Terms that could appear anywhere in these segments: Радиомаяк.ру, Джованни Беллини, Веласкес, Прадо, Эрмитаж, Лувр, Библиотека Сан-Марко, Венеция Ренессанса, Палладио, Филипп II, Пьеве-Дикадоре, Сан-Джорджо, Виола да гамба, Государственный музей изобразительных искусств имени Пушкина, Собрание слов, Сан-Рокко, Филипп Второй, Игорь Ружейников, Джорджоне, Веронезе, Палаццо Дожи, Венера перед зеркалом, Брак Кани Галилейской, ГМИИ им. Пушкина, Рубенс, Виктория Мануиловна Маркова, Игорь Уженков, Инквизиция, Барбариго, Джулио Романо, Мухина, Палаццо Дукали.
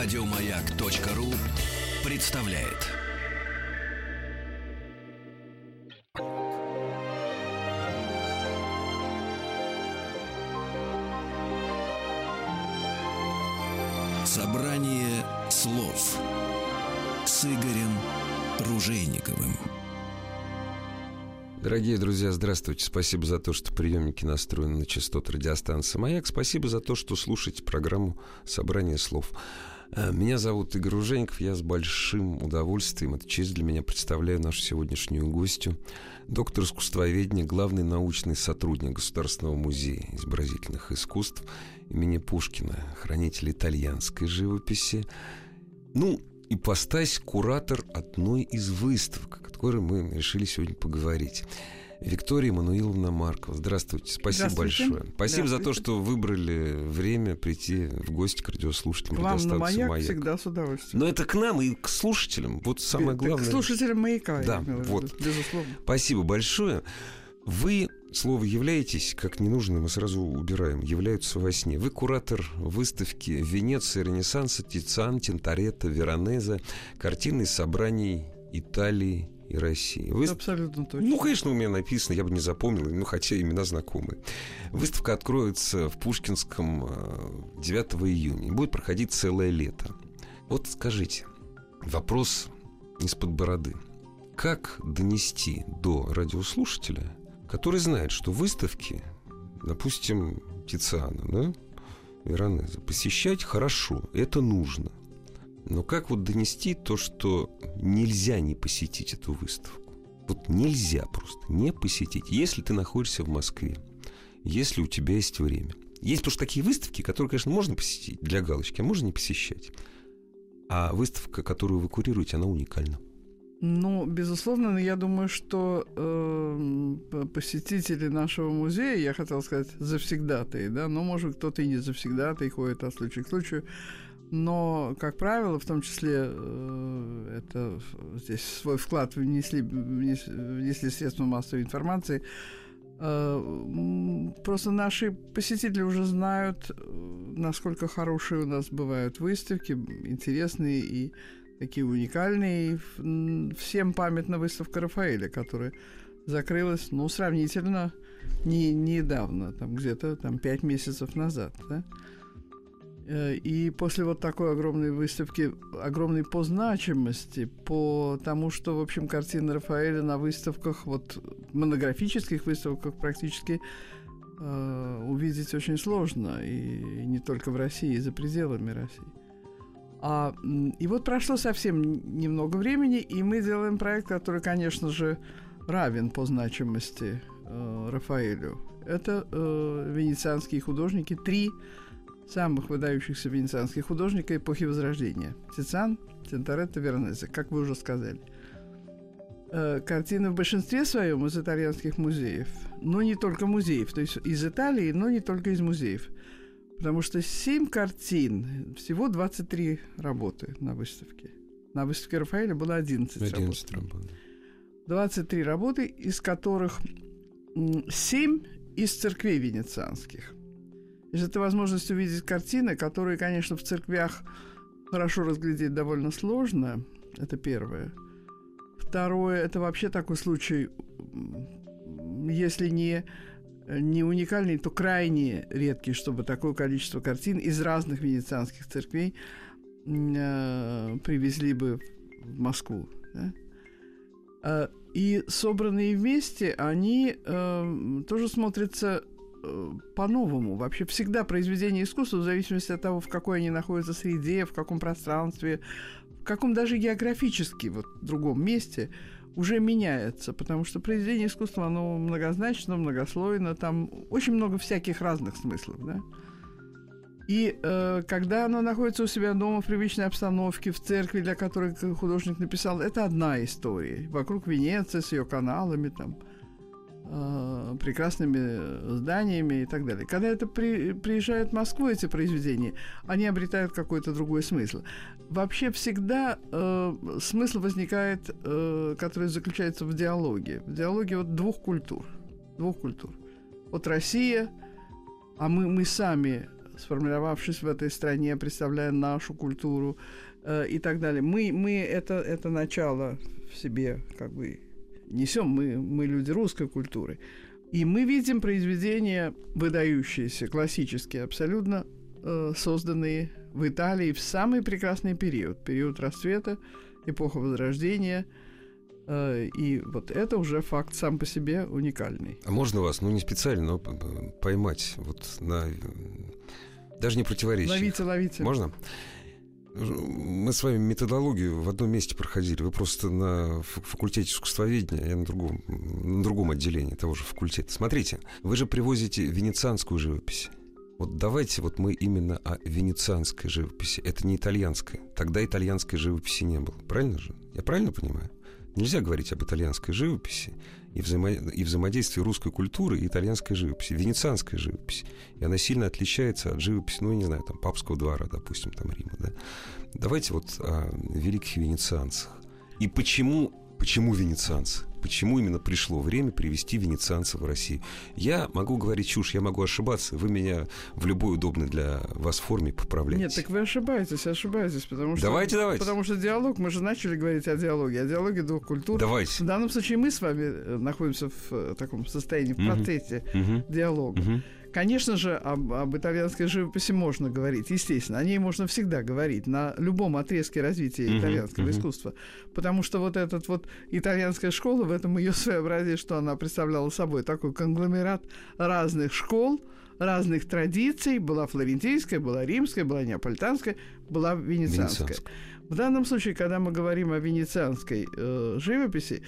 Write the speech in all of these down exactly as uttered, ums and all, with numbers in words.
Радиомаяк.ру представляет. Собрание слов с Игорем Ружейниковым. Дорогие друзья, здравствуйте. Спасибо за то, что приемники настроены на частоту радиостанции «Маяк». Спасибо за то, что слушаете программу «Собрание слов». Меня зовут Игорь Уженков. Я с большим удовольствием, это честь для меня, представляю нашу сегодняшнюю гостью, доктор искусствоведения, главный научный сотрудник Государственного музея изобразительных искусств имени Пушкина, хранитель итальянской живописи. Ну... ипостась куратор одной из выставок, о которой мы решили сегодня поговорить. Виктория Мануиловна Маркова. Здравствуйте. Спасибо Здравствуйте. большое. Спасибо за то, что выбрали время прийти в гости к радиослушателям. К вам на «Маяк» «Маяк» всегда с удовольствием. Но это к нам и к слушателям. Вот самое это главное. К слушателям «Маяка». Да, вот. Безусловно. Спасибо большое. Вы, слово «являетесь», как ненужное мы сразу убираем, являются во сне. Вы куратор выставки «Венеция Ренессанса», «Тициан», «Тинторетто», «Веронезе», картины из собраний Италии и России. Вы... Абсолютно точно. Ну, конечно, у меня написано, я бы не запомнил, ну, хотя имена знакомы. Выставка откроется в Пушкинском девятого июня и будет проходить целое лето. Вот скажите, вопрос из-под бороды. Как донести до радиослушателя, который знает, что выставки, допустим, Тициана, да, Веронезе, посещать хорошо, это нужно. Но как вот донести то, что нельзя не посетить эту выставку? Вот нельзя просто не посетить, если ты находишься в Москве, если у тебя есть время. Есть тоже такие выставки, которые, конечно, можно посетить для галочки, а можно не посещать. А выставка, которую вы курируете, она уникальна. Ну, безусловно, я думаю, что э, посетители нашего музея, я хотела сказать, завсегдатые, да, но, может, кто-то и не завсегдатый, ходит от случая к случаю, но, как правило, в том числе, э, это здесь свой вклад внесли, внесли, внесли средства массовой информации, э, просто наши посетители уже знают, насколько хорошие у нас бывают выставки, интересные и такие уникальные. Всем памятна выставка Рафаэля, которая закрылась, ну, сравнительно не, недавно, там, где-то там, пять месяцев назад. Да? И после вот такой огромной выставки, огромной по значимости, по тому, что, в общем, картины Рафаэля на выставках, вот монографических выставках практически э, увидеть очень сложно, и не только в России, и за пределами России. А, и вот прошло совсем немного времени, и мы делаем проект, который, конечно же, равен по значимости э, Рафаэлю. Это э, венецианские художники, три самых выдающихся венецианских художника эпохи Возрождения. Тициан, Тинторетто, Веронезе, как вы уже сказали. Э, картины в большинстве своем из итальянских музеев, но не только музеев, то есть из Италии, но не только из музеев. Потому что семь картин, всего двадцать три работы на выставке. На выставке Рафаэля было одиннадцать работ. двадцать три работы, из которых семь из церквей венецианских. То есть это возможность увидеть картины, которые, конечно, в церквях хорошо разглядеть довольно сложно. Это первое. Второе, это вообще такой случай, если не... не уникальный, то крайне редкий, чтобы такое количество картин из разных венецианских церквей э, привезли бы в Москву. Да? Э, и собранные вместе, они э, тоже смотрятся э, по-новому. Вообще всегда произведения искусства, в зависимости от того, в какой они находятся среде, в каком пространстве, в каком даже географически вот, другом месте, уже меняется, потому что произведение искусства, оно многозначно, многослойно, там очень много всяких разных смыслов, да? И э, когда оно находится у себя дома в привычной обстановке, в церкви, для которой художник написал, это одна история. Вокруг Венеции с ее каналами, там, э, прекрасными зданиями и так далее. Когда это при, приезжают в Москву, эти произведения, они обретают какой-то другой смысл. Вообще всегда э, смысл возникает, э, который заключается в диалоге. В диалоге вот двух культур. Двух культур. Вот Россия, а мы, мы сами сформировавшись в этой стране, представляя нашу культуру э, и так далее. Мы, мы это, это начало в себе как бы несем, мы, мы люди русской культуры. И мы видим произведения выдающиеся, классические абсолютно, э, созданные в Италии в самый прекрасный период, период расцвета, эпоха Возрождения. И вот это уже факт сам по себе уникальный. А можно вас, ну не специально, но поймать вот на... Даже не противоречие. Ловите, ловите. Можно? Мы с вами методологию в одном месте проходили. Вы просто на факультете искусствоведения, а я на другом, на другом отделении того же факультета. Смотрите, вы же привозите венецианскую живопись. Вот давайте вот мы именно о венецианской живописи. Это не итальянская. Тогда итальянской живописи не было. Правильно же? Я правильно понимаю? Нельзя говорить об итальянской живописи и, взаимо... и взаимодействии русской культуры и итальянской живописи, венецианской живописи. И она сильно отличается от живописи, ну, я не знаю, там, папского двора, допустим, там, Рима, да. Давайте вот о великих венецианцах. И почему, почему венецианцы? Почему именно пришло время привести венецианцев в Россию? Я могу говорить чушь, я могу ошибаться. Вы меня в любой удобной для вас форме поправляете. Нет, так вы ошибаетесь, ошибаетесь. Потому что, давайте, давайте. Потому что диалог, мы же начали говорить о диалоге, о диалоге двух культур. Давайте. В данном случае мы с вами находимся в таком состоянии, в процессе угу. диалога. Угу. Конечно же, об, об итальянской живописи можно говорить, естественно. О ней можно всегда говорить на любом отрезке развития uh-huh, итальянского uh-huh. искусства. Потому что вот эта вот итальянская школа, в этом ее своеобразие, что она представляла собой такой конгломерат разных школ, разных традиций. Была флорентийская, была римская, была неаполитанская, была венецианская. Венецианская. В данном случае, когда мы говорим о венецианской э, живописи,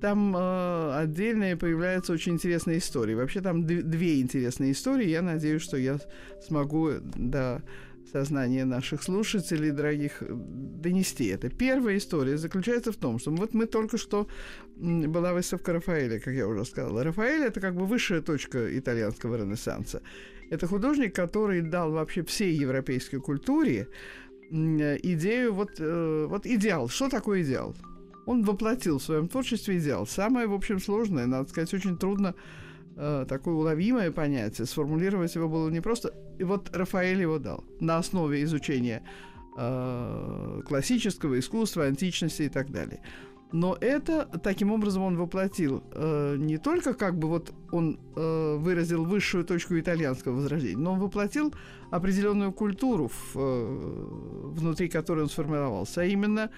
там э, отдельные появляются очень интересные истории. Вообще там д- две интересные истории. Я надеюсь, что я смогу до сознания наших слушателей, дорогих, донести это. Первая история заключается в том, что вот мы только что... Была выставка Рафаэля, как я уже сказала. Рафаэль — это как бы высшая точка итальянского Ренессанса. Это художник, который дал вообще всей европейской культуре идею, вот, вот идеал. Что такое идеал? Он воплотил в своем творчестве идеал. Самое, в общем, сложное, надо сказать, очень трудно такое уловимое понятие. Сформулировать его было непросто. И вот Рафаэль его дал на основе изучения классического искусства, античности и так далее. Но это, таким образом, он воплотил э, не только, как бы, вот он э, выразил высшую точку итальянского возрождения, но он воплотил определенную культуру, в, э, внутри которой он сформировался, а именно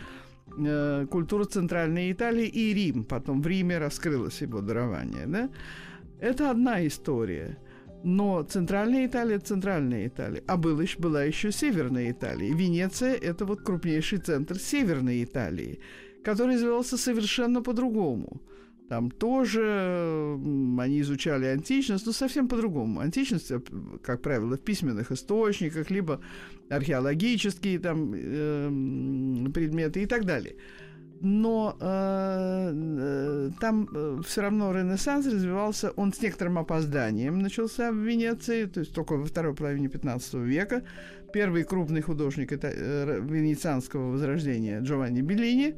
э, культуру Центральной Италии и Рим. Потом в Риме раскрылось его дарование. Да? Это одна история. Но Центральная Италия – Центральная Италия. А была, была еще Северная Италия. Венеция – это вот крупнейший центр Северной Италии, который развивался совершенно по-другому. Там тоже они изучали античность, но совсем по-другому. Античность, как правило, в письменных источниках, либо археологические там, э, предметы и так далее. Но э, там все равно Ренессанс развивался, он с некоторым опозданием начался в Венеции, то есть только во второй половине пятнадцатого века. Первый крупный художник это, э, венецианского возрождения Джованни Беллини.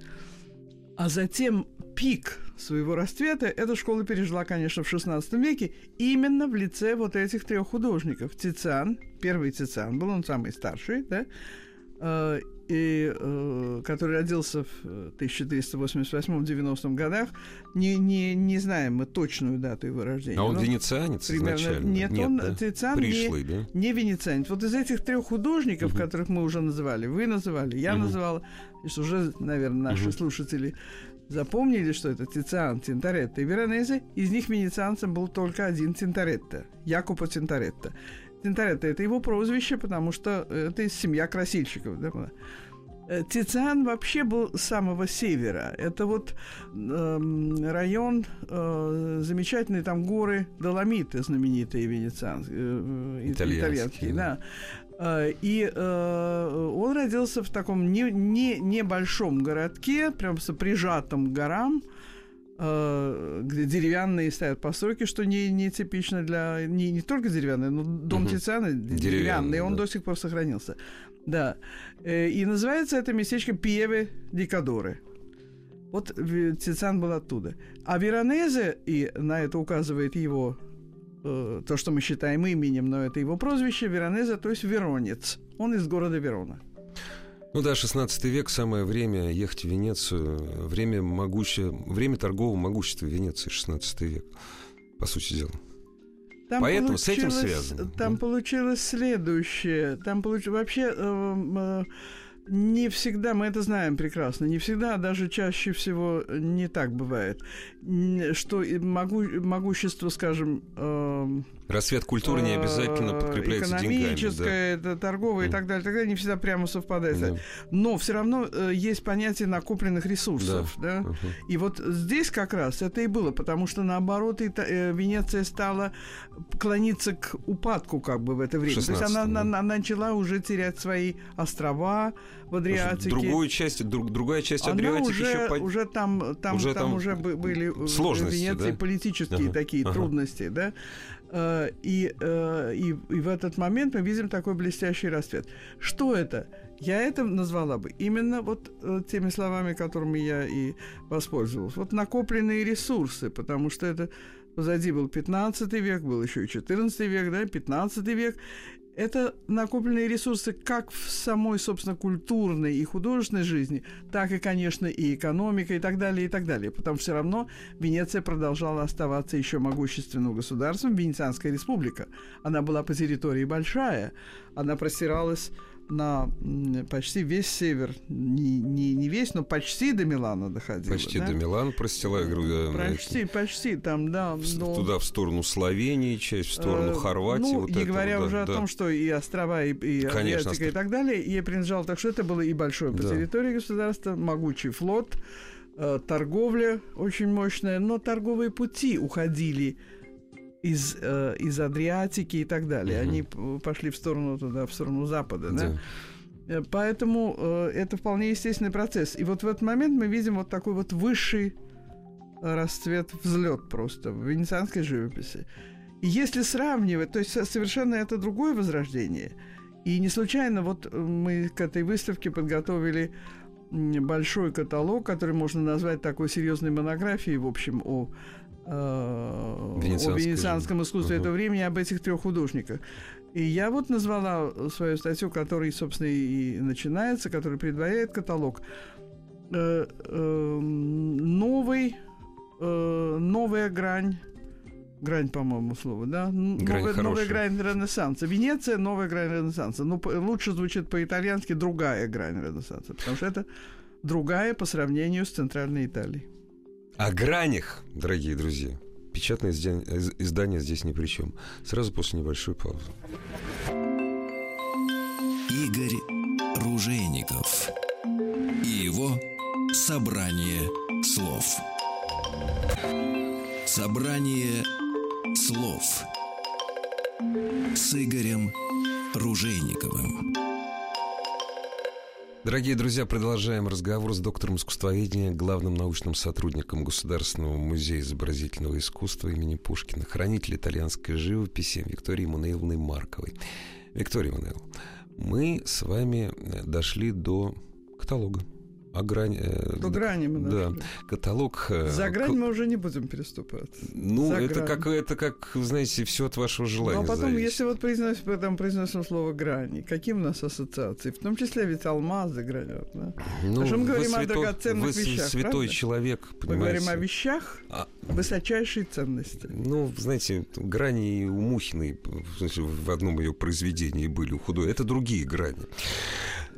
А затем пик своего расцвета эта школа пережила, конечно, в шестнадцатом веке именно в лице вот этих трех художников. Тициан, первый Тициан был, он самый старший, да, э, и, э, который родился в тысяча триста восемьдесят восьмом — девяностом годах. Не, не, не знаем мы точную дату его рождения. А он венецианец примерно, изначально? Нет, нет он да? Тициан пришлый, не, да? не венецианец. Вот из этих трех художников, угу. которых мы уже называли, вы называли, я угу. называла, уже, наверное, наши угу. слушатели запомнили, что это Тициан, Тинторетто и Веронезе. Из них венецианцем был только один Тинторетто, Якупо Тинторетто. Тинторетто — это его прозвище, потому что это семья красильщиков. Да? Тициан вообще был с самого севера. Это вот э, район, э, замечательные там горы Доломиты, знаменитые венецианские, э, итальянские. итальянские да. Да. И э, он родился в таком не, не, небольшом городке, прям сопряжатом к горам, где деревянные стоят постройки, что не, не типично для... Не, не только деревянные, но дом uh-huh. Тициана деревянный, деревянный, и он да. до сих пор сохранился. Да. И называется это местечко Пьеве-Дикадоре. Вот Тициан был оттуда. А Веронезе, и на это указывает его э, то, что мы считаем именем, но это его прозвище, Веронезе, то есть веронец. Он из города Верона. Ну да, шестнадцатый век, самое время ехать в Венецию, время, могуще... время торгового могущества Венеции, шестнадцатый век, по сути дела. Там Поэтому с этим связано. Там да? получилось следующее. Там получ... Вообще, э, э, не всегда, мы это знаем прекрасно, не всегда, а даже чаще всего не так бывает, что могу... могущество, скажем... Э, Рассвет культуры не обязательно подкрепляется деньгами. Экономическое, да. торговое mm. и так далее, так далее, не всегда прямо совпадает. Mm. Но все равно есть понятие накопленных ресурсов. Да. Да? Uh-huh. И вот здесь как раз это и было, потому что, наоборот, Венеция стала клониться к упадку как бы в это время. шестнадцатом, То есть она, да. она, она начала уже терять свои острова в Адриатике. Другую часть, друг, другая часть Адриатики уже, еще... Под... Уже там, там, уже, там, там уже были сложности, в Венеции да? политические uh-huh. такие uh-huh. трудности, да? И, и, и в этот момент мы видим такой блестящий расцвет. Что это? Я это назвала бы именно вот теми словами, которыми я и воспользовалась. Вот накопленные ресурсы, потому что это позади был пятнадцатый век, был еще и четырнадцатый век, да, пятнадцатый век. Это накопленные ресурсы как в самой, собственно, культурной и художественной жизни, так и, конечно, и экономика, и так далее, и так далее. Потому что все равно Венеция продолжала оставаться еще могущественным государством, Венецианская республика. Она была по территории большая, она простиралась на почти весь север, не, не, не весь, но почти до Милана доходила. Почти да? до Милана простила, я говорю. Да, почти, на... почти, там, да. В, но... Туда, в сторону Словении, часть в сторону э, Хорватии. Ну, вот и это, говоря вот, уже да, о да. том, что и острова, и, и Адриатика, остров... и так далее, ей принадлежало, так что это было и большое по да. территории государства, могучий флот, э, торговля очень мощная, но торговые пути уходили Из, э, из Адриатики и так далее. Угу. Они пошли в сторону туда, в сторону Запада. Да. Да? Поэтому э, это вполне естественный процесс. И вот в этот момент мы видим вот такой вот высший расцвет, взлет просто в венецианской живописи. И если сравнивать, то есть совершенно это другое возрождение. И не случайно вот мы к этой выставке подготовили большой каталог, который можно назвать такой серьезной монографией, в общем, о о венецианском искусстве uh-huh. этого времени, об этих трех художниках. И я вот назвала свою статью, которая, собственно, и начинается, которая предваряет каталог. Э, э, новый, э, новая грань, грань, по-моему, слово, да? Грань новая, новая грань Ренессанса. Венеция — новая грань Ренессанса. Но лучше звучит по-итальянски «другая грань Ренессанса», потому что это другая по сравнению с Центральной Италией. О гранях, дорогие друзья, печатное издание здесь ни при чем. Сразу после небольшой паузы. Игорь Ружейников и его собрание слов. Собрание слов с Игорем Ружейниковым. Дорогие друзья, продолжаем разговор с доктором искусствоведения, главным научным сотрудником Государственного музея изобразительного искусства имени Пушкина, хранителем итальянской живописи Викторией Мануиловной Марковой. Виктория Мануиловна, мы с вами дошли до каталога. А грань, э, До грани мы да, нашли. Каталог... За грань к... мы уже не будем переступать. Ну, это как, это как, знаете, все от вашего желания. Ну, а потом, зависит. Если вот произносим, произносим слово «грани», какие у нас ассоциации? В том числе ведь алмазы гранят. Да? Ну, потому что мы говорим свято... о драгоценных вещах, правда? Вы святой человек, понимаете. Мы говорим о вещах а... высочайшей ценности. Ну, знаете, грани у Мухиной, в смысле, в одном ее произведении были у худой. Это другие грани.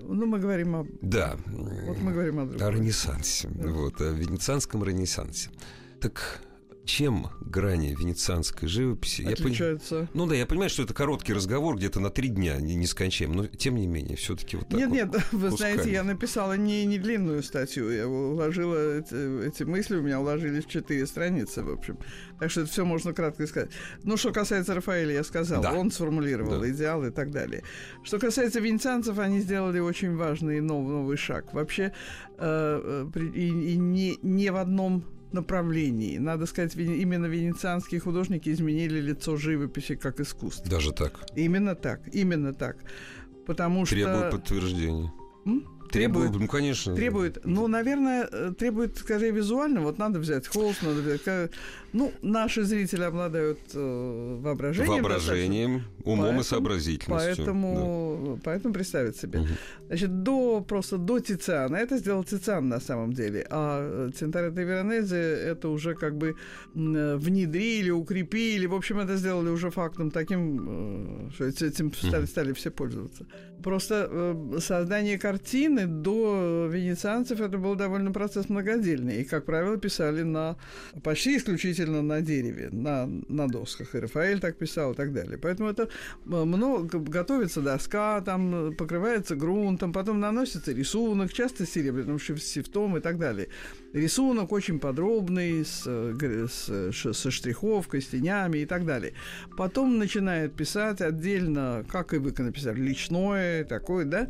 Ну, мы говорим о... Да. Вот мы говорим о другом. О Ренессансе. Да. Вот, о венецианском Ренессансе. Так чем грани венецианской живописи... Отличаются. Я пон... Ну да, я понимаю, что это короткий разговор, где-то на три дня не, не скончаем, но тем не менее, все-таки вот так Нет, вот нет, кусками. Вы знаете, я написала не, не длинную статью, я уложила эти, эти мысли, у меня уложились в четыре страницы, в общем. Так что это все можно кратко сказать. Ну, что касается Рафаэля, я сказала, да. он сформулировал да. идеал и так далее. Что касается венецианцев, они сделали очень важный новый, новый шаг. Вообще, э, и, и не, не в одном... направлении. Надо сказать, именно венецианские художники изменили лицо живописи как искусство. Даже так? Именно так. Именно так. Потому требует что... подтверждения. М? Требует, требует, ну, конечно. Требует, ну, наверное, требует, скорее, визуально. Вот надо взять холст, надо взять... Ну, наши зрители обладают э, воображением. Воображением, достаточно. умом поэтому, и сообразительностью. Поэтому, да. поэтому представить себе. Угу. Значит, до, просто до Тициана. Это сделал Тициан на самом деле. А Тинторетто и Веронезе это уже как бы внедрили, укрепили. В общем, это сделали уже фактом таким, что этим стали, стали все пользоваться. Просто создание картины до венецианцев это был довольно процесс многодельный. И, как правило, писали на почти исключительно на дереве, на, на досках. И Рафаэль так писал, и так далее. Поэтому это много... Готовится доска, там покрывается грунтом, потом наносится рисунок, часто серебряным шрифтом и так далее. Рисунок очень подробный, с, с, со штриховкой, с тенями и так далее. Потом начинает писать отдельно, как и вы написали, личное, такое, да,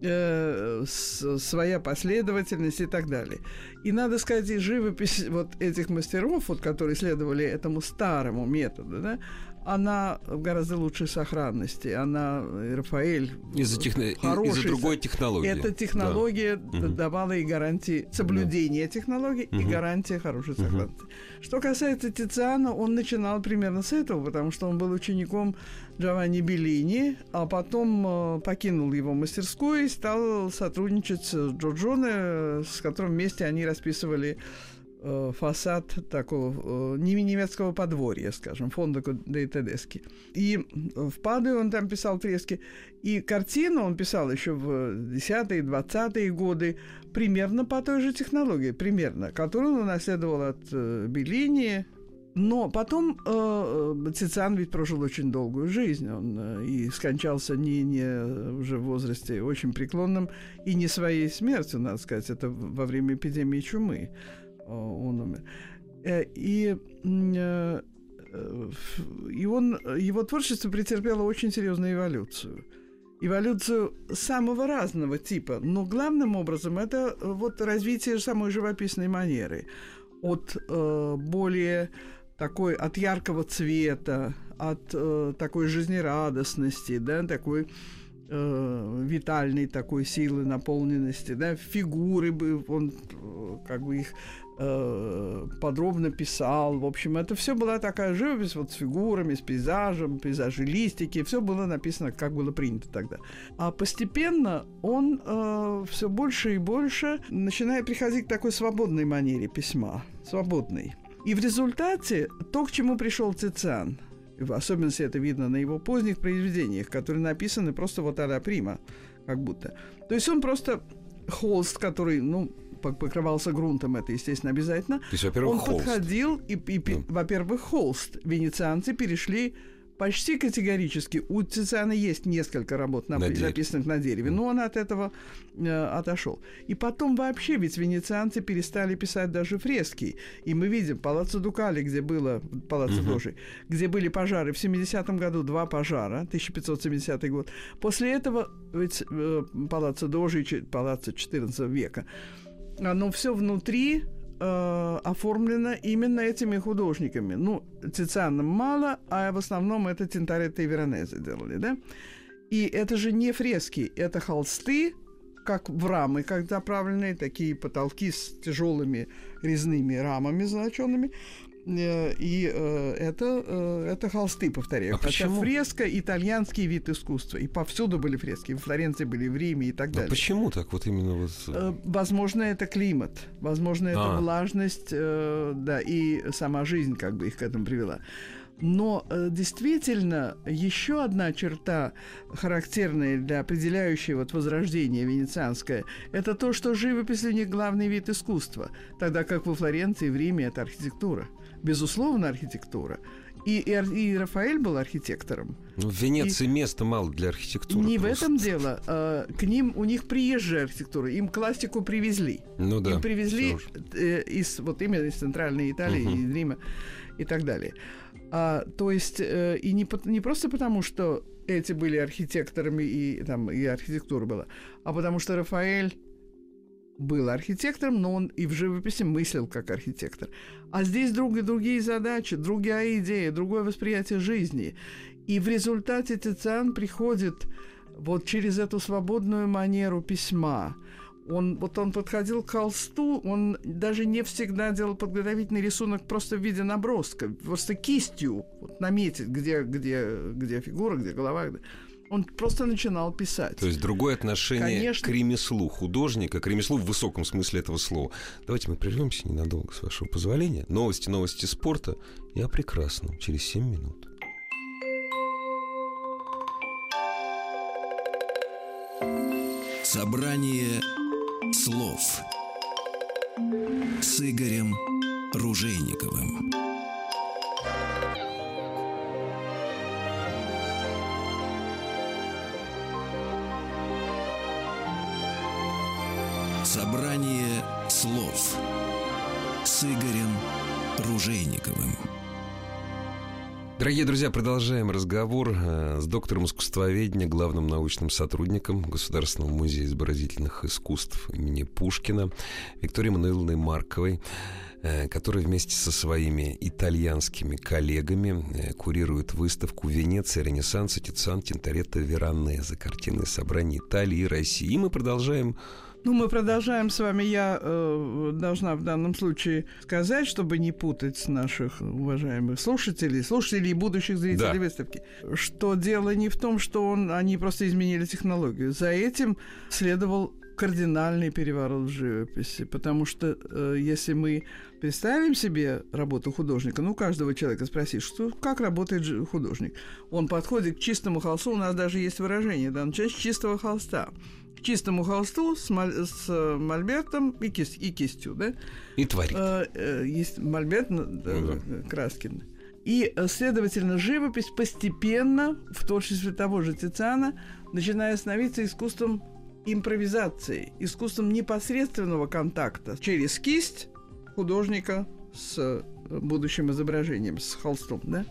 Э, с, своя последовательность и так далее. И надо сказать, и живопись вот этих мастеров, вот, которые следовали этому старому методу, да, она в гораздо лучшей сохранности. Она, Рафаэль, из-за техно... из другой технологии. Эта технология да. давала и гарантии соблюдения да. технологии, угу. и гарантии хорошей сохранности. Угу. Что касается Тициана, он начинал примерно с этого, потому что он был учеником Джованни Беллини, а потом э, покинул его мастерскую и стал сотрудничать с Джорджоне, с которым вместе они расписывали э, фасад такого э, немецкого подворья, скажем, Фондо дей Тедески. И в Падуе он там писал фрески. И картину он писал еще в десятые, двадцатые годы примерно по той же технологии, примерно, которую он унаследовал от э, Беллини. Но потом э, Тициан ведь прожил очень долгую жизнь. Он э, и скончался не, не уже в возрасте очень преклонном, и не своей смертью, надо сказать. Это во время эпидемии чумы э, он умер. Э, и, э, э, и он, его творчество претерпело очень серьезную эволюцию. Эволюцию самого разного типа. Но главным образом это вот развитие самой живописной манеры. От э, более... такой от яркого цвета, от э, такой жизнерадостности, да, такой э, витальной такой силы, наполненности, да, фигуры бы он как бы их э, подробно писал. В общем, это все была такая живопись вот с фигурами, с пейзажем, пейзажелистики, все было написано, как было принято тогда. А постепенно он э, все больше и больше начинает приходить к такой свободной манере письма, свободной. И в результате то, к чему пришел Тициан, в особенности это видно на его поздних произведениях, которые написаны просто вот а-ля прима, как будто. То есть он просто холст, который, ну, покрывался грунтом, это, естественно, обязательно. То есть, во-первых, он холст. подходил, и, и да. во-первых, холст. Венецианцы перешли почти категорически. У Тициана есть несколько работ, на, на записанных на дереве, но он от этого э, отошел. И потом вообще, ведь венецианцы перестали писать даже фрески. И мы видим Палаццо Дукали, где было Палаццо Дожи, угу. где были пожары. В семидесятом году два пожара, тысяча пятьсот семидесятый год. После этого ведь э, Палаццо Дожи, Палаццо четырнадцатого века, оно все внутри оформлено именно этими художниками. Ну, Тициана мало, а в основном это Тинторетто и Веронезе делали, да? И это же не фрески, это холсты, как в рамы, как заправленные, такие потолки с тяжелыми резными рамами золочёными. И это, это холсты, повторяю. А Хотя почему? Фреска – итальянский вид искусства. И повсюду были фрески. В Флоренции были, в Риме и так далее. А почему так вот именно? Вот... Возможно, это климат. Возможно, это а. влажность. Да, и сама жизнь как бы их к этому привела. Но действительно, еще одна черта, характерная для определяющей вот возрождение венецианское, это то, что живопись для них главный вид искусства, тогда как во Флоренции, в Риме это архитектура. Безусловно, архитектура. И, и, и Рафаэль был архитектором. Но в Венеции и... места мало для архитектуры. Не просто. В этом дело. А, к ним у них приезжая архитектура. Им классику привезли. Ну да. Им привезли э, из, вот именно из Центральной Италии, угу. из Рима и так далее. А, то есть э, и не, не просто потому, что эти были архитекторами и, там, и архитектура была, а потому что Рафаэль был архитектором, но он и в живописи мыслил как архитектор. А здесь друг, другие задачи, другая идея, другое восприятие жизни. И в результате Тициан приходит вот через эту свободную манеру письма. Он, вот он подходил к холсту, он даже не всегда делал подготовительный рисунок просто в виде наброска, просто кистью вот, наметить, где, где, где фигура, где голова. Где... Он просто начинал писать. То есть другое отношение, конечно, к ремеслу художника, к ремеслу в высоком смысле этого слова. Давайте мы прервемся ненадолго, с вашего позволения. Новости, новости спорта. Я о прекрасном через семь минут. Собрание слов с Игорем Ружейниковым. Собрание слов с Игорем Ружейниковым. Дорогие друзья, продолжаем разговор с доктором искусствоведения, главным научным сотрудником Государственного музея изобразительных искусств имени Пушкина Викторией Мануиловной Марковой, которая вместе со своими итальянскими коллегами курирует выставку «Венеция Ренессанса. Тициан, Тинторетто, Веронезе. Картины собрания Италии и России». И мы продолжаем... Ну, мы продолжаем с вами. Я э, должна в данном случае сказать, чтобы не путать наших уважаемых слушателей, слушателей и будущих зрителей, да, выставки, что дело не в том, что он, они просто изменили технологию. За этим следовал кардинальный переворот в живописи, потому что э, если мы представим себе работу художника, ну, каждого человека спросишь, что, как работает художник. Он подходит к чистому холсту, у нас даже есть выражение, да, начать с чистого холста. К чистому холсту с, маль... с мольбертом и, кисть... и кистью, да? И творит. Есть мольберт, ну, да, краски. И, следовательно, живопись постепенно, в творчестве того же Тициана, начинает становиться искусством импровизации, искусством непосредственного контакта через кисть художника с будущим изображением, с холстом, да?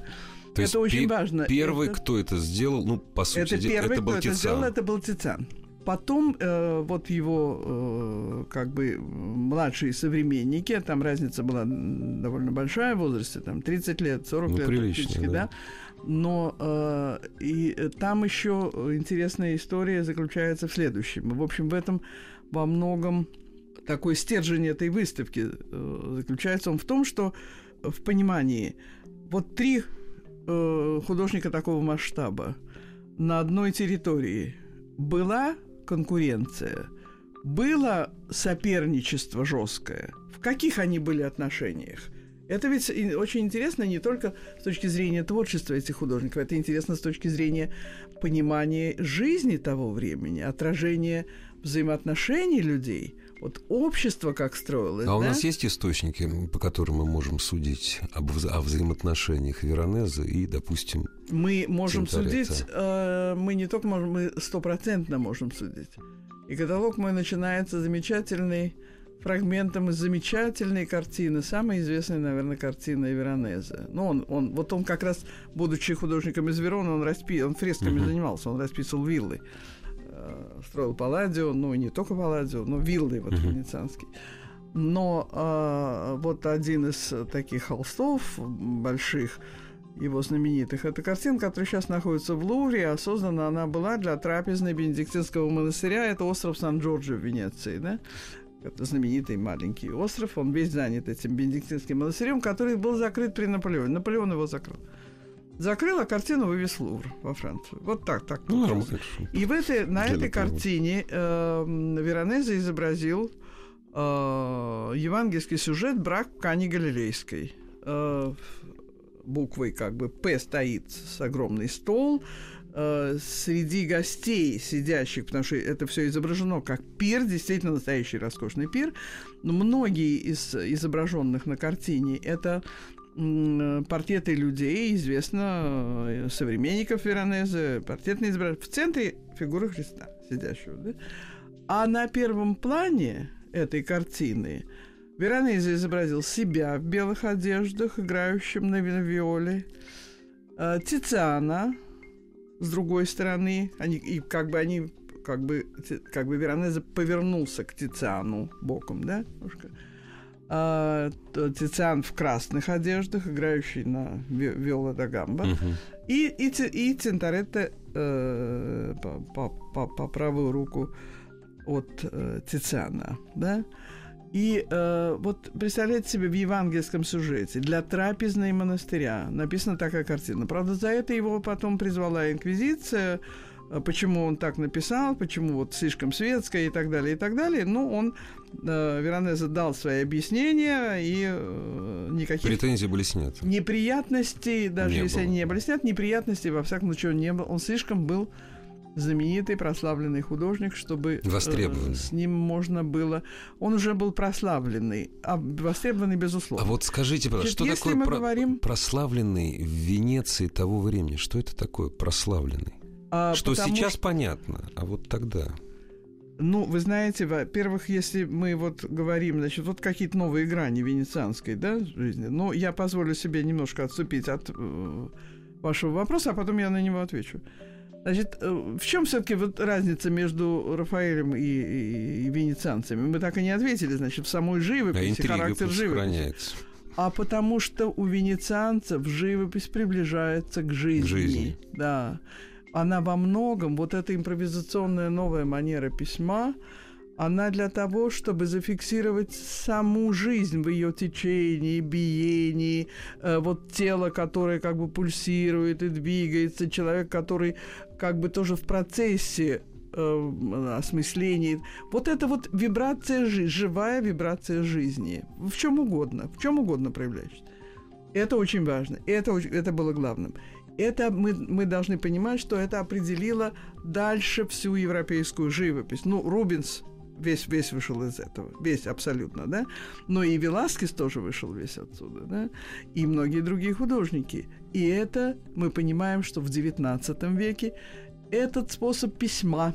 То это очень пи- важно. Первый, это... кто это сделал, ну, по сути, это, де... первый, это был кто Тициан. Это сделал, это был Тициан. Потом э, вот его э, как бы младшие современники, там разница была довольно большая в возрасте, там тридцать лет, сорок ну, лет практически, да. да. Но э, и там еще интересная история заключается в следующем. В общем, в этом во многом такой стержень этой выставки э, заключается он в том, что в понимании вот три э, художника такого масштаба на одной территории была... конкуренция, было соперничество жесткое. В каких они были отношениях? Это ведь очень интересно не только с точки зрения творчества этих художников, это интересно с точки зрения понимания жизни того времени, отражения взаимоотношений людей, вот общество как строилось. А да? у нас есть источники, по которым мы можем судить об вза- о взаимоотношениях Веронезе и, допустим, мы можем Тинторетто. Судить, э, мы не только можем, мы стопроцентно можем судить. И каталог мой начинается замечательный фрагментом из замечательной картины, самой известной, наверное, картины Веронезе. Ну, он, он, вот он как раз, будучи художником из Верона, он, распи... он фресками uh-huh. занимался, он расписывал виллы. Строил Палладио, ну и не только Палладио, но виллы вот uh-huh. венецианские. Но э, вот один из таких холстов больших, его знаменитых, это картина, которая сейчас находится в Лувре, а создана она была для трапезной бенедиктинского монастыря, это остров Сан-Джорджо в Венеции, да? Это знаменитый маленький остров, он весь занят этим бенедиктинским монастырем, который был закрыт при Наполеоне. Наполеон его закрыл. Закрыла картину, вывез Лувр во Францию. Вот так, так. Ну, ну, и в этой, на этой картине э, Веронезе изобразил э, евангельский сюжет «Брак Кани Галилейской». Э, буквой как бы «П» стоит с огромный стол. Э, среди гостей сидящих, потому что это все изображено как пир, действительно настоящий роскошный пир. Но многие из изображенных на картине – это... портреты людей, известно, современников Веронезе, портретные изображения. В центре фигура Христа сидящего. Да? А на первом плане этой картины Веронезе изобразил себя в белых одеждах, играющим на виоле, Тициана с другой стороны. Они, и как бы, они, как бы, как бы Веронезе повернулся к Тициану боком, да, немножко. Тициан в красных одеждах, играющий на Виола да гамба, uh-huh. и, и, и Тинторетто э, по, по, по правую руку от э, Тициана, да? И э, вот представляете себе, в евангельском сюжете для трапезной монастыря написана такая картина. Правда, за это его потом призвала Инквизиция. Почему он так написал, почему вот слишком светское и так далее, и так далее. Но он, э, Веронезе, дал свои объяснения, и э, никаких... Претензий были сняты. Неприятностей, даже не если было. Они не были сняты, неприятностей, во всяком случае, не было. Он слишком был знаменитый, прославленный художник, чтобы э, с ним можно было... Он уже был прославленный, а востребованный, безусловно. А вот скажите, пожалуйста, что если такое мы про... говорим... прославленный в Венеции того времени? Что это такое прославленный? А, что сейчас что... понятно, а вот тогда... Ну, вы знаете, во-первых, если мы вот говорим, значит, вот какие-то новые грани венецианской, да, жизни, но я позволю себе немножко отступить от э, вашего вопроса, а потом я на него отвечу. Значит, э, в чем все-таки вот разница между Рафаэлем и, и, и венецианцами? Мы так и не ответили, значит, в самой живописи, да, характер живописи. А потому что у венецианцев живопись приближается к жизни. К жизни. Да. Она во многом, вот эта импровизационная новая манера письма, она для того, чтобы зафиксировать саму жизнь в ее течении, биении, э, вот тело, которое как бы пульсирует и двигается, человек, который как бы тоже в процессе э, осмысления. Вот это вот вибрация жизни, живая вибрация жизни, в чем угодно, в чем угодно проявляется. Это очень важно, это, это было главным. Это мы, мы должны понимать, что это определило дальше всю европейскую живопись. Ну, Рубенс весь, весь вышел из этого, весь абсолютно, да? Но и Веласкес тоже вышел весь отсюда, да? И многие другие художники. И это мы понимаем, что в девятнадцатом веке этот способ письма,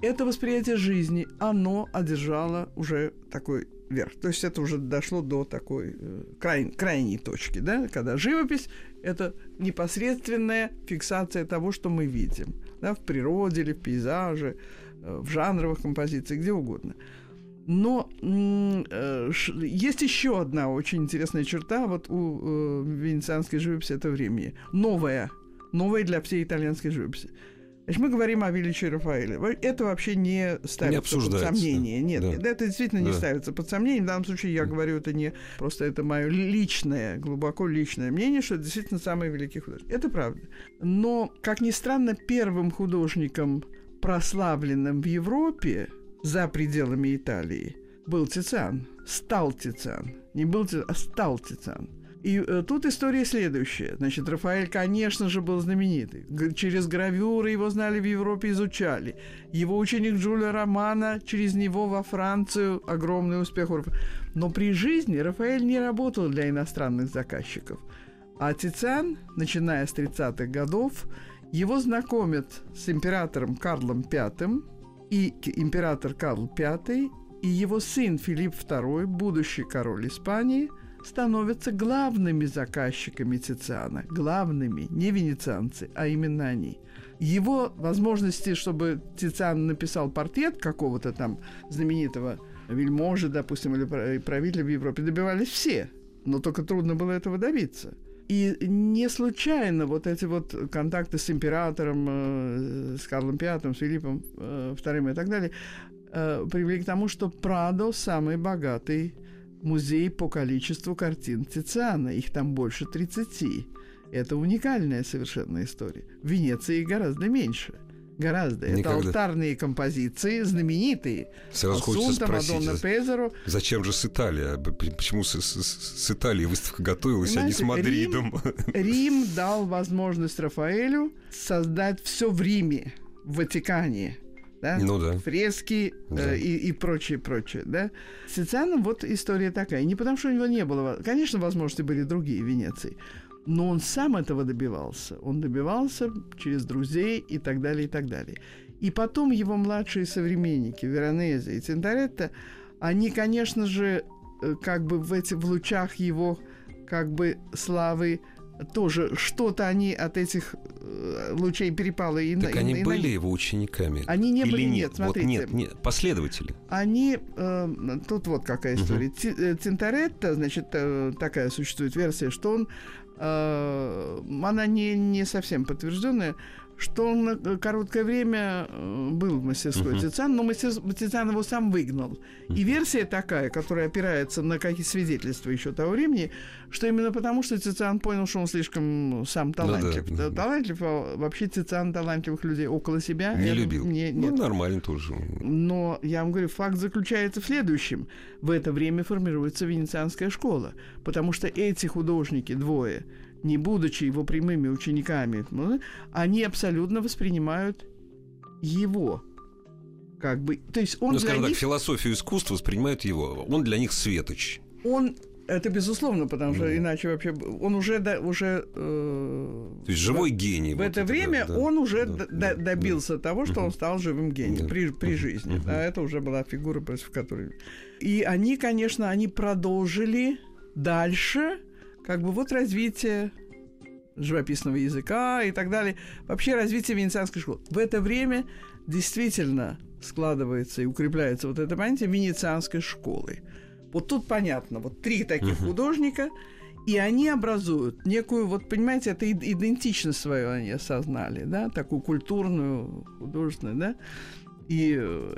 это восприятие жизни, оно одержало уже такой... вверх. То есть это уже дошло до такой э, край, крайней точки, да, когда живопись – это непосредственная фиксация того, что мы видим, да, в природе или в пейзаже, э, в жанровых композициях, где угодно. Но э, есть еще одна очень интересная черта вот у э, венецианской живописи этого времени. Новая, новая для всей итальянской живописи. Мы говорим о величии Рафаэля. Это вообще не ставится не под сомнение. Нет, да. Это действительно не да. ставится под сомнение. В данном случае я говорю, это не просто это мое личное, глубоко личное мнение, что это действительно самый великий художник. Это правда. Но, как ни странно, первым художником, прославленным в Европе за пределами Италии, был Тициан. Стал Тициан. Не был Тициан, а стал Тициан. И э, тут история следующая. Значит, Рафаэль, конечно же, был знаменитый. Г- через гравюры его знали в Европе, изучали. Его ученик Джулио Романо, через него во Францию огромный успех. Но при жизни Рафаэль не работал для иностранных заказчиков. А Тициан, начиная с тридцатых годов, его знакомят с императором Карлом Пятым, и император Карл Пятый и его сын Филипп Второй, будущий король Испании, становятся главными заказчиками Тициана. Главными, не венецианцы, а именно они. Его возможности, чтобы Тициан написал портрет какого-то там знаменитого вельможи, допустим, или правителя в Европе, добивались все, но только трудно было этого добиться. И не случайно вот эти вот контакты с императором, с Карлом Пятым, с Филиппом Вторым и так далее, привели к тому, что Прадо самый богатый музей по количеству картин Тициана. Их там больше тридцати. Это уникальная совершенно история. В Венеции их гораздо меньше. Гораздо. Никогда. Это алтарные композиции, знаменитые. Сразу хочется спросить, Мадонна Пезаро. Зачем же с Италии? Почему с, с, с Италии выставка готовилась, знаете, а не с Мадридом? Рим, Рим дал возможность Рафаэлю создать все в Риме, в Ватикане. Да? Ну, да. Фрески, да. Э, и, и прочее, прочее, да? С Тицианом вот история такая. Не потому, что у него не было... Конечно, возможности были другие в Венеции, но он сам этого добивался. Он добивался через друзей и так далее, и так далее. И потом его младшие современники, Веронезе и Тинторетто, они, конечно же, как бы в, эти, в лучах его как бы славы тоже что-то они от этих лучей перепало и на. Так и, они и, были и... его учениками? Они не или были, нет, нет смотрите. Вот нет, нет, последователи. Они, э, тут вот какая история. Uh-huh. Тинторетто, значит, э, такая существует версия, что он, э, она не, не совсем подтвержденная, что он на короткое время был в мастерской uh-huh. Тициана, но мастер... Тициан его сам выгнал. Uh-huh. И версия такая, которая опирается на какие свидетельства еще того времени, что именно потому, что Тициан понял, что он слишком сам талантлив. Ну, да, да, талантлив, а вообще Тициан талантливых людей около себя не любил. Не, ну, нормально тоже. Но, я вам говорю, факт заключается в следующем. В это время формируется Венецианская школа, потому что эти художники, двое, не будучи его прямыми учениками, они абсолютно воспринимают его. Как бы, то есть он ну, скажем так, них... философию искусства воспринимают его. Он для них светоч. Он... Это безусловно, потому что mm. иначе вообще... Он уже... Да, уже э, то есть живой в, гений. В вот это, это время да, он уже да, да, добился да, того, что uh-huh. он стал живым гением uh-huh. при, при жизни. Uh-huh. Да, это уже была фигура, против которой... И они, конечно, они продолжили дальше... Как бы вот развитие живописного языка и так далее. Вообще развитие венецианской школы. В это время действительно складывается и укрепляется вот это понятие венецианской школы. Вот тут понятно, вот три таких uh-huh. художника, и они образуют некую, вот понимаете, это идентичность свою они осознали, да, такую культурную, художественную, да. И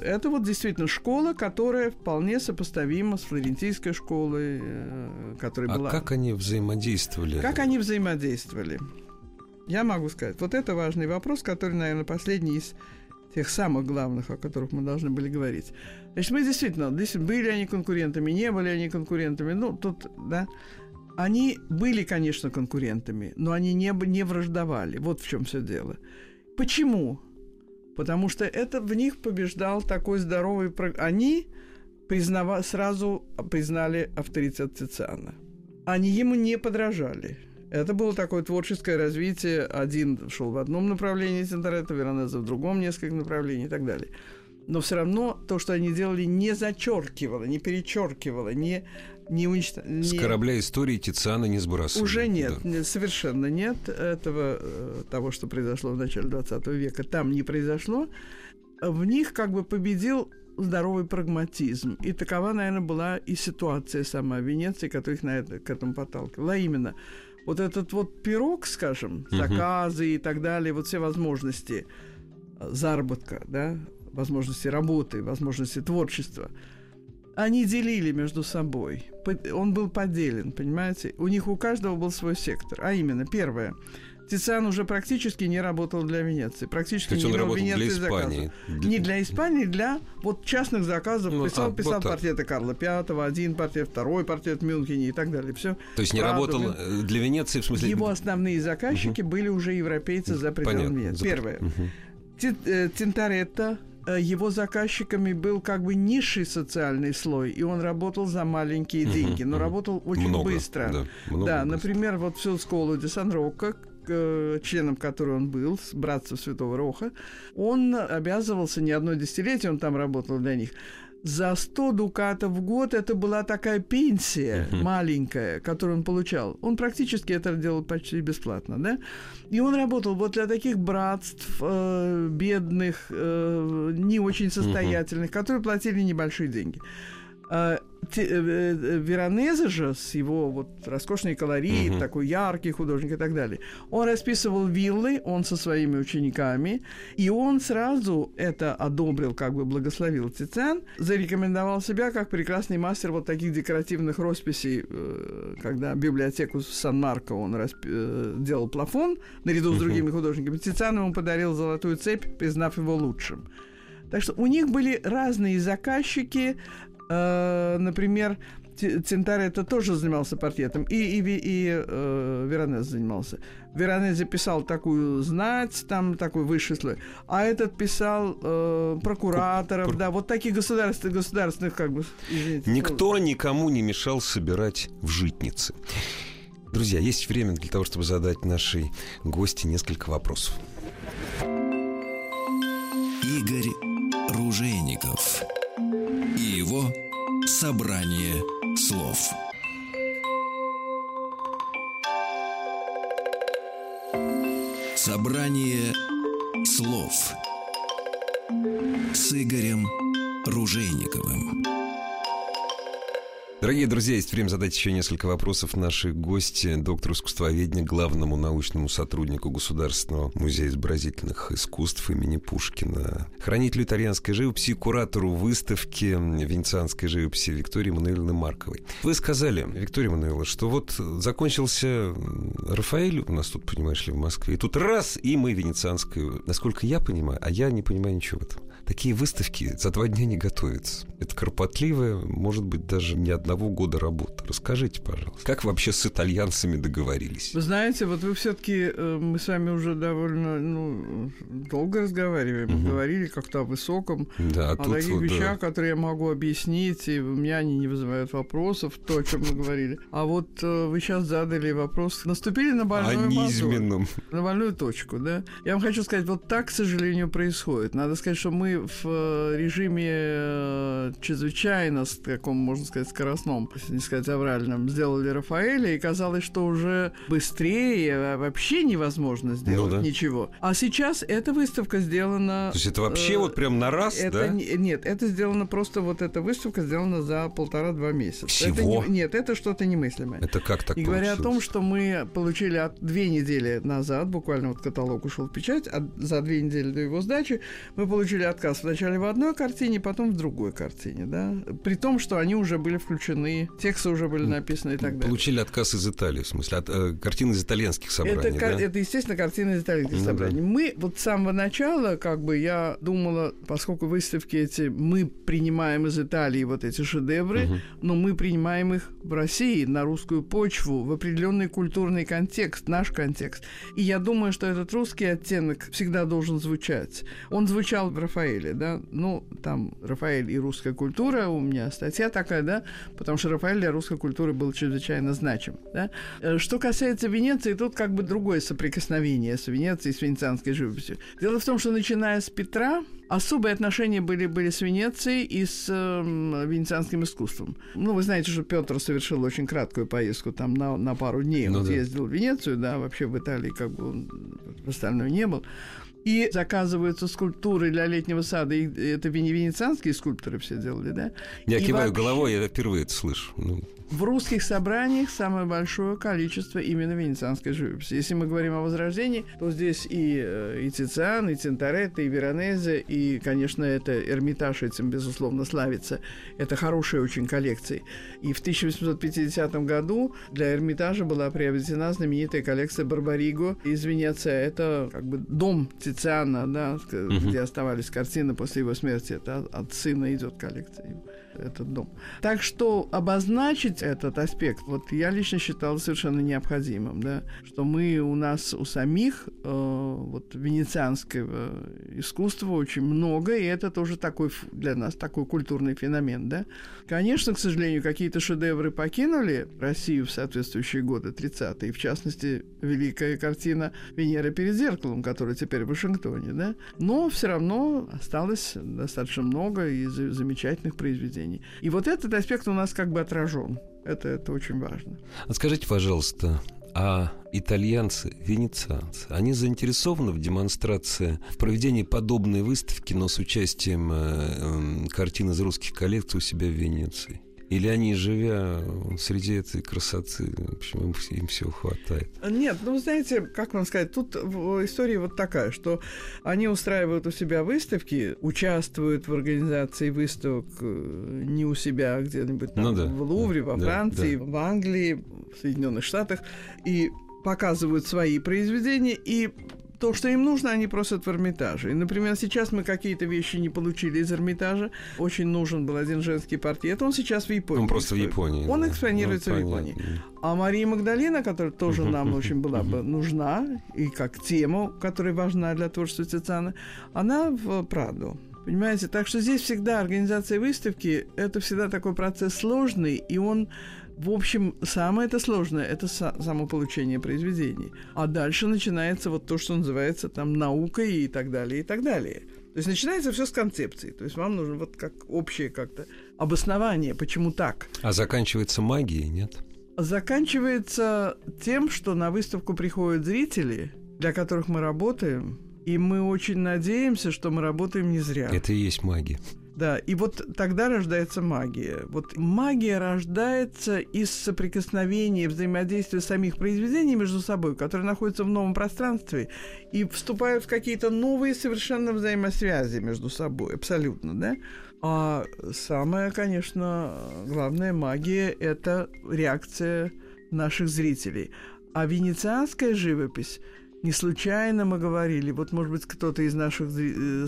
это вот действительно школа, которая вполне сопоставима с флорентийской школой, которая а была... А как они взаимодействовали? Как они взаимодействовали? Я могу сказать. Вот это важный вопрос, который, наверное, последний из тех самых главных, о которых мы должны были говорить. Значит, мы действительно... Были они конкурентами, не были они конкурентами. Ну, тут, да... Они были, конечно, конкурентами, но они не, не враждовали. Вот в чем все дело. Почему? Потому что это в них побеждал такой здоровый... Они признава... сразу признали авторитет Тициана. Они ему не подражали. Это было такое творческое развитие. Один шел в одном направлении Тинторетто, Веронезе в другом, несколько направлений и так далее. Но все равно то, что они делали, не зачеркивало, не перечеркивало, не, не уничтожало. С корабля истории Тициана не сбрасывали. Уже нет, да. нет, совершенно нет этого, того, что произошло в начале двадцатого века, там не произошло. В них как бы победил здоровый прагматизм. И такова, наверное, была и ситуация сама в Венеции, которая их на это, к этому подталкивала. А именно, вот этот вот пирог, скажем, заказы угу. и так далее, вот все возможности заработка, да, возможности работы, возможности творчества. Они делили между собой. Он был поделен, понимаете? У них у каждого был свой сектор. А именно, первое. Тициан уже практически не работал для Венеции. Практически не брал в Венеции заказы. Для... Не для Испании, для вот частных заказов. Ну, писал а, писал вот портреты Карла пятого, один портрет, второй портрет в Мюнхене и так далее. Все. То есть не Прадо, работал Мюн... для Венеции в смысле... Его основные заказчики угу. были уже европейцы за пределами Венеции. Первое. Угу. Тинторетто... Его заказчиками был как бы низший социальный слой, и он работал за маленькие uh-huh, деньги, но uh-huh. работал очень много, быстро. Да, много да быстро. Например, вот всю школу Ди Сан-Рокко, членом которой он был, братцев Святого Роха, он обязывался не одно десятилетие, он там работал для них. За сто дукатов в год это была такая пенсия uh-huh. маленькая, которую он получал. Он практически это делал почти бесплатно, да? И он работал вот для таких братств, э, бедных, э, не очень состоятельных, uh-huh. которые платили небольшие деньги. Э, те, э, Веронезе же с его вот роскошной колорией, uh-huh. такой яркий художник и так далее, он расписывал виллы, он со своими учениками, и он сразу это одобрил, как бы благословил Тициан, зарекомендовал себя как прекрасный мастер вот таких декоративных росписей, э, когда библиотеку Сан-Марко он расп... э, делал плафон наряду uh-huh. с другими художниками. Тициан ему подарил золотую цепь, признав его лучшим. Так что у них были разные заказчики. Например, Тинторетто тоже занимался портретом, и, и, и э, Веронезе занимался. Веронезе писал такую знать, там такой высший слой, а этот писал э, прокураторов, Про... да, вот таких государственных, государственных как бы... Извините, никто слова. Никому не мешал собирать в житницы. Друзья, есть время для того, чтобы задать нашей гости несколько вопросов. Игорь Ружейников и его собрание слов. Собрание слов с Игорем Ружейниковым. Дорогие друзья, есть время задать еще несколько вопросов нашей гости, доктору искусствоведения, главному научному сотруднику Государственного музея изобразительных искусств имени Пушкина, хранителю итальянской живописи, куратору выставки венецианской живописи Виктории Мануиловны Марковой. Вы сказали, Виктория Мануиловна, что вот закончился Рафаэль у нас тут, понимаешь ли, в Москве, и тут раз, и мы венецианскую. Насколько я понимаю, а я не понимаю ничего в этом. Такие выставки за два дня не готовятся. Это кропотливая, может быть, даже не одного года работа. Расскажите, пожалуйста, как вообще с итальянцами договорились? Вы знаете, вот вы все-таки, мы с вами уже довольно ну, долго разговариваем, угу. говорили как-то о высоком, да, о таких вот, вещах, да. которые я могу объяснить, и у меня они не вызывают вопросов, то, о чем мы говорили. А вот вы сейчас задали вопрос, наступили на больную мазу, на больную точку, да? Я вам хочу сказать, вот так, к сожалению, происходит. Надо сказать, что мы в режиме чрезвычайно, с таком, можно сказать, скоростном, если не сказать авральном, сделали Рафаэля, и казалось, что уже быстрее вообще невозможно сделать ну, да. ничего. А сейчас эта выставка сделана... То есть это вообще э, вот прям на раз, это, да? Нет, это сделано просто, вот эта выставка сделана за полтора-два месяца. Всего? Это не, нет, это что-то немыслимое. Это как так и получилось? Говоря о том, что мы получили от, две недели назад, буквально вот каталог ушел в печать, от, за две недели до его сдачи, мы получили от вначале в одной картине, потом в другой картине, да? При том, что они уже были включены, тексты уже были написаны и так далее. Получили отказ из Италии, в смысле, от э, картин из итальянских собраний, это, да? Это, естественно, картины из итальянских ну, собраний. Да. Мы вот с самого начала, как бы, я думала, поскольку выставки эти, мы принимаем из Италии вот эти шедевры, угу. но мы принимаем их в России, на русскую почву, в определенный культурный контекст, наш контекст. И я думаю, что этот русский оттенок всегда должен звучать. Он звучал в Рафаэле. Да? Ну, там Рафаэль и русская культура, у меня статья такая, да, потому что Рафаэль для русской культуры был чрезвычайно значим. Да? Что касается Венеции, тут как бы другое соприкосновение с Венецией, с венецианской живописью. Дело в том, что начиная с Петра особые отношения были, были с Венецией и с э, венецианским искусством. Ну, вы знаете, что Петр совершил очень краткую поездку, там, на, на пару дней ну, он да. ездил в Венецию, да, вообще в Италии как бы он в остальном не был. И заказываются скульптуры для летнего сада. И это венецианские скульпторы все делали, да? Я и киваю вообще... головой, я впервые это слышу. В русских собраниях самое большое количество именно венецианской живописи. Если мы говорим о Возрождении, то здесь и, и Тициан, и Тинторетто, и Веронезе, и, конечно, это Эрмитаж этим, безусловно, славится. Это хорошие очень коллекции. И в тысяча восемьсот пятидесятом году для Эрмитажа была приобретена знаменитая коллекция Барбариго из Венеции. Это как бы дом Тициана, да, угу. где оставались картины после его смерти. Это от сына идет коллекция. Этот дом. Так что обозначить этот аспект, вот я лично считала совершенно необходимым, да, что мы у нас у самих э, вот венецианского искусства очень много, и это тоже такой для нас такой культурный феномен, да. Конечно, к сожалению, какие-то шедевры покинули Россию в соответствующие годы тридцатые, в частности, великая картина «Венера перед зеркалом», которая теперь в Вашингтоне, да, но все равно осталось достаточно много из замечательных произведений. И вот этот аспект у нас как бы отражен. Это, это очень важно. А скажите, пожалуйста, а итальянцы, венецианцы, они заинтересованы в демонстрации, в проведении подобной выставки, но с участием э, э, картин из русских коллекций у себя в Венеции? Или они, живя среди этой красоты, в общем, им, им всего хватает? Нет, ну, знаете, как вам сказать, тут история вот такая, что они устраивают у себя выставки, участвуют в организации выставок не у себя, а где-нибудь там, ну, да, в Лувре, да, во Франции, да, да. в Англии, в Соединенных Штатах, и показывают свои произведения, и... То, что им нужно, они просят в Эрмитаже. И, например, сейчас мы какие-то вещи не получили из Эрмитажа. Очень нужен был один женский портрет. Он сейчас в Японии. Он просто в Японии. Он да. экспонируется ну, в Японии. Да. А Мария Магдалина, которая тоже нам очень была бы нужна, и как тема, которая важна для творчества Тициана, она в Прадо. Понимаете? Так что здесь всегда организация выставки – это всегда такой процесс сложный, и он... В общем, самое это сложное – это само получение произведений. А дальше начинается вот то, что называется там наукой и так далее, и так далее. То есть начинается все с концепции. То есть вам нужно вот как общее как-то обоснование, почему так. А заканчивается магией, нет? Заканчивается тем, что на выставку приходят зрители, для которых мы работаем, и мы очень надеемся, что мы работаем не зря. Это и есть магия. Да, и вот тогда рождается магия. Вот магия рождается из соприкосновения, взаимодействия самих произведений между собой, которые находятся в новом пространстве, и вступают в какие-то новые совершенно взаимосвязи между собой, абсолютно, да? А самая, конечно, главная магия – это реакция наших зрителей. А венецианская живопись – не случайно мы говорили, вот, может быть, кто-то из наших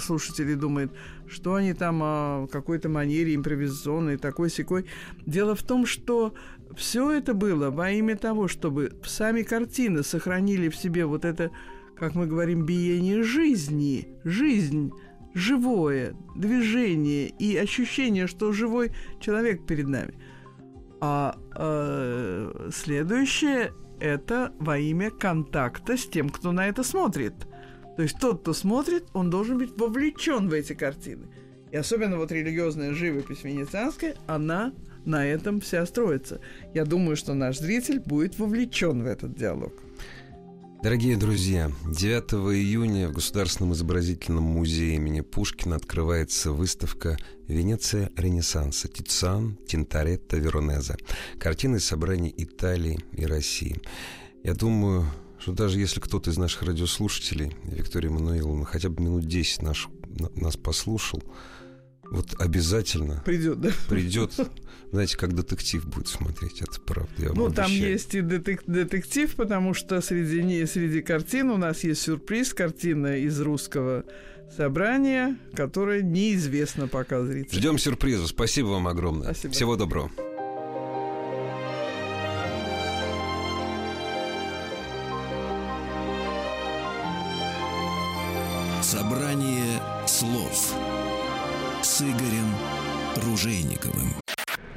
слушателей думает, что они там о какой-то манере импровизационной, такой-сякой. Дело в том, что все это было во имя того, чтобы сами картины сохранили в себе вот это, как мы говорим, биение жизни, жизнь, живое движение и ощущение, что живой человек перед нами. А э, следующее... это во имя контакта с тем, кто на это смотрит. То есть тот, кто смотрит, он должен быть вовлечен в эти картины. И особенно вот религиозная живопись венецианская, она на этом вся строится. Я думаю, что наш зритель будет вовлечен в этот диалог. Дорогие друзья, девятого июня в Государственном изобразительном музее имени Пушкина открывается выставка «Венеция Ренессанса. Тициан, Тинторетто, Веронезе. Картины из собраний Италии и России». Я думаю, что даже если кто-то из наших радиослушателей, Виктория Мануиловна, хотя бы минут десять наш, нас послушал, вот обязательно придет, да? Придет, знаете, как детектив будет смотреть, это правда. Я вам ну, обещаю. Там есть и детек- детектив, потому что среди, не, среди картин у нас есть сюрприз, картина из русского собрания, которая неизвестна пока зрителям. Ждем сюрприза. Спасибо вам огромное. Спасибо. Всего доброго. Собрание слов с Игорем Ружейниковым.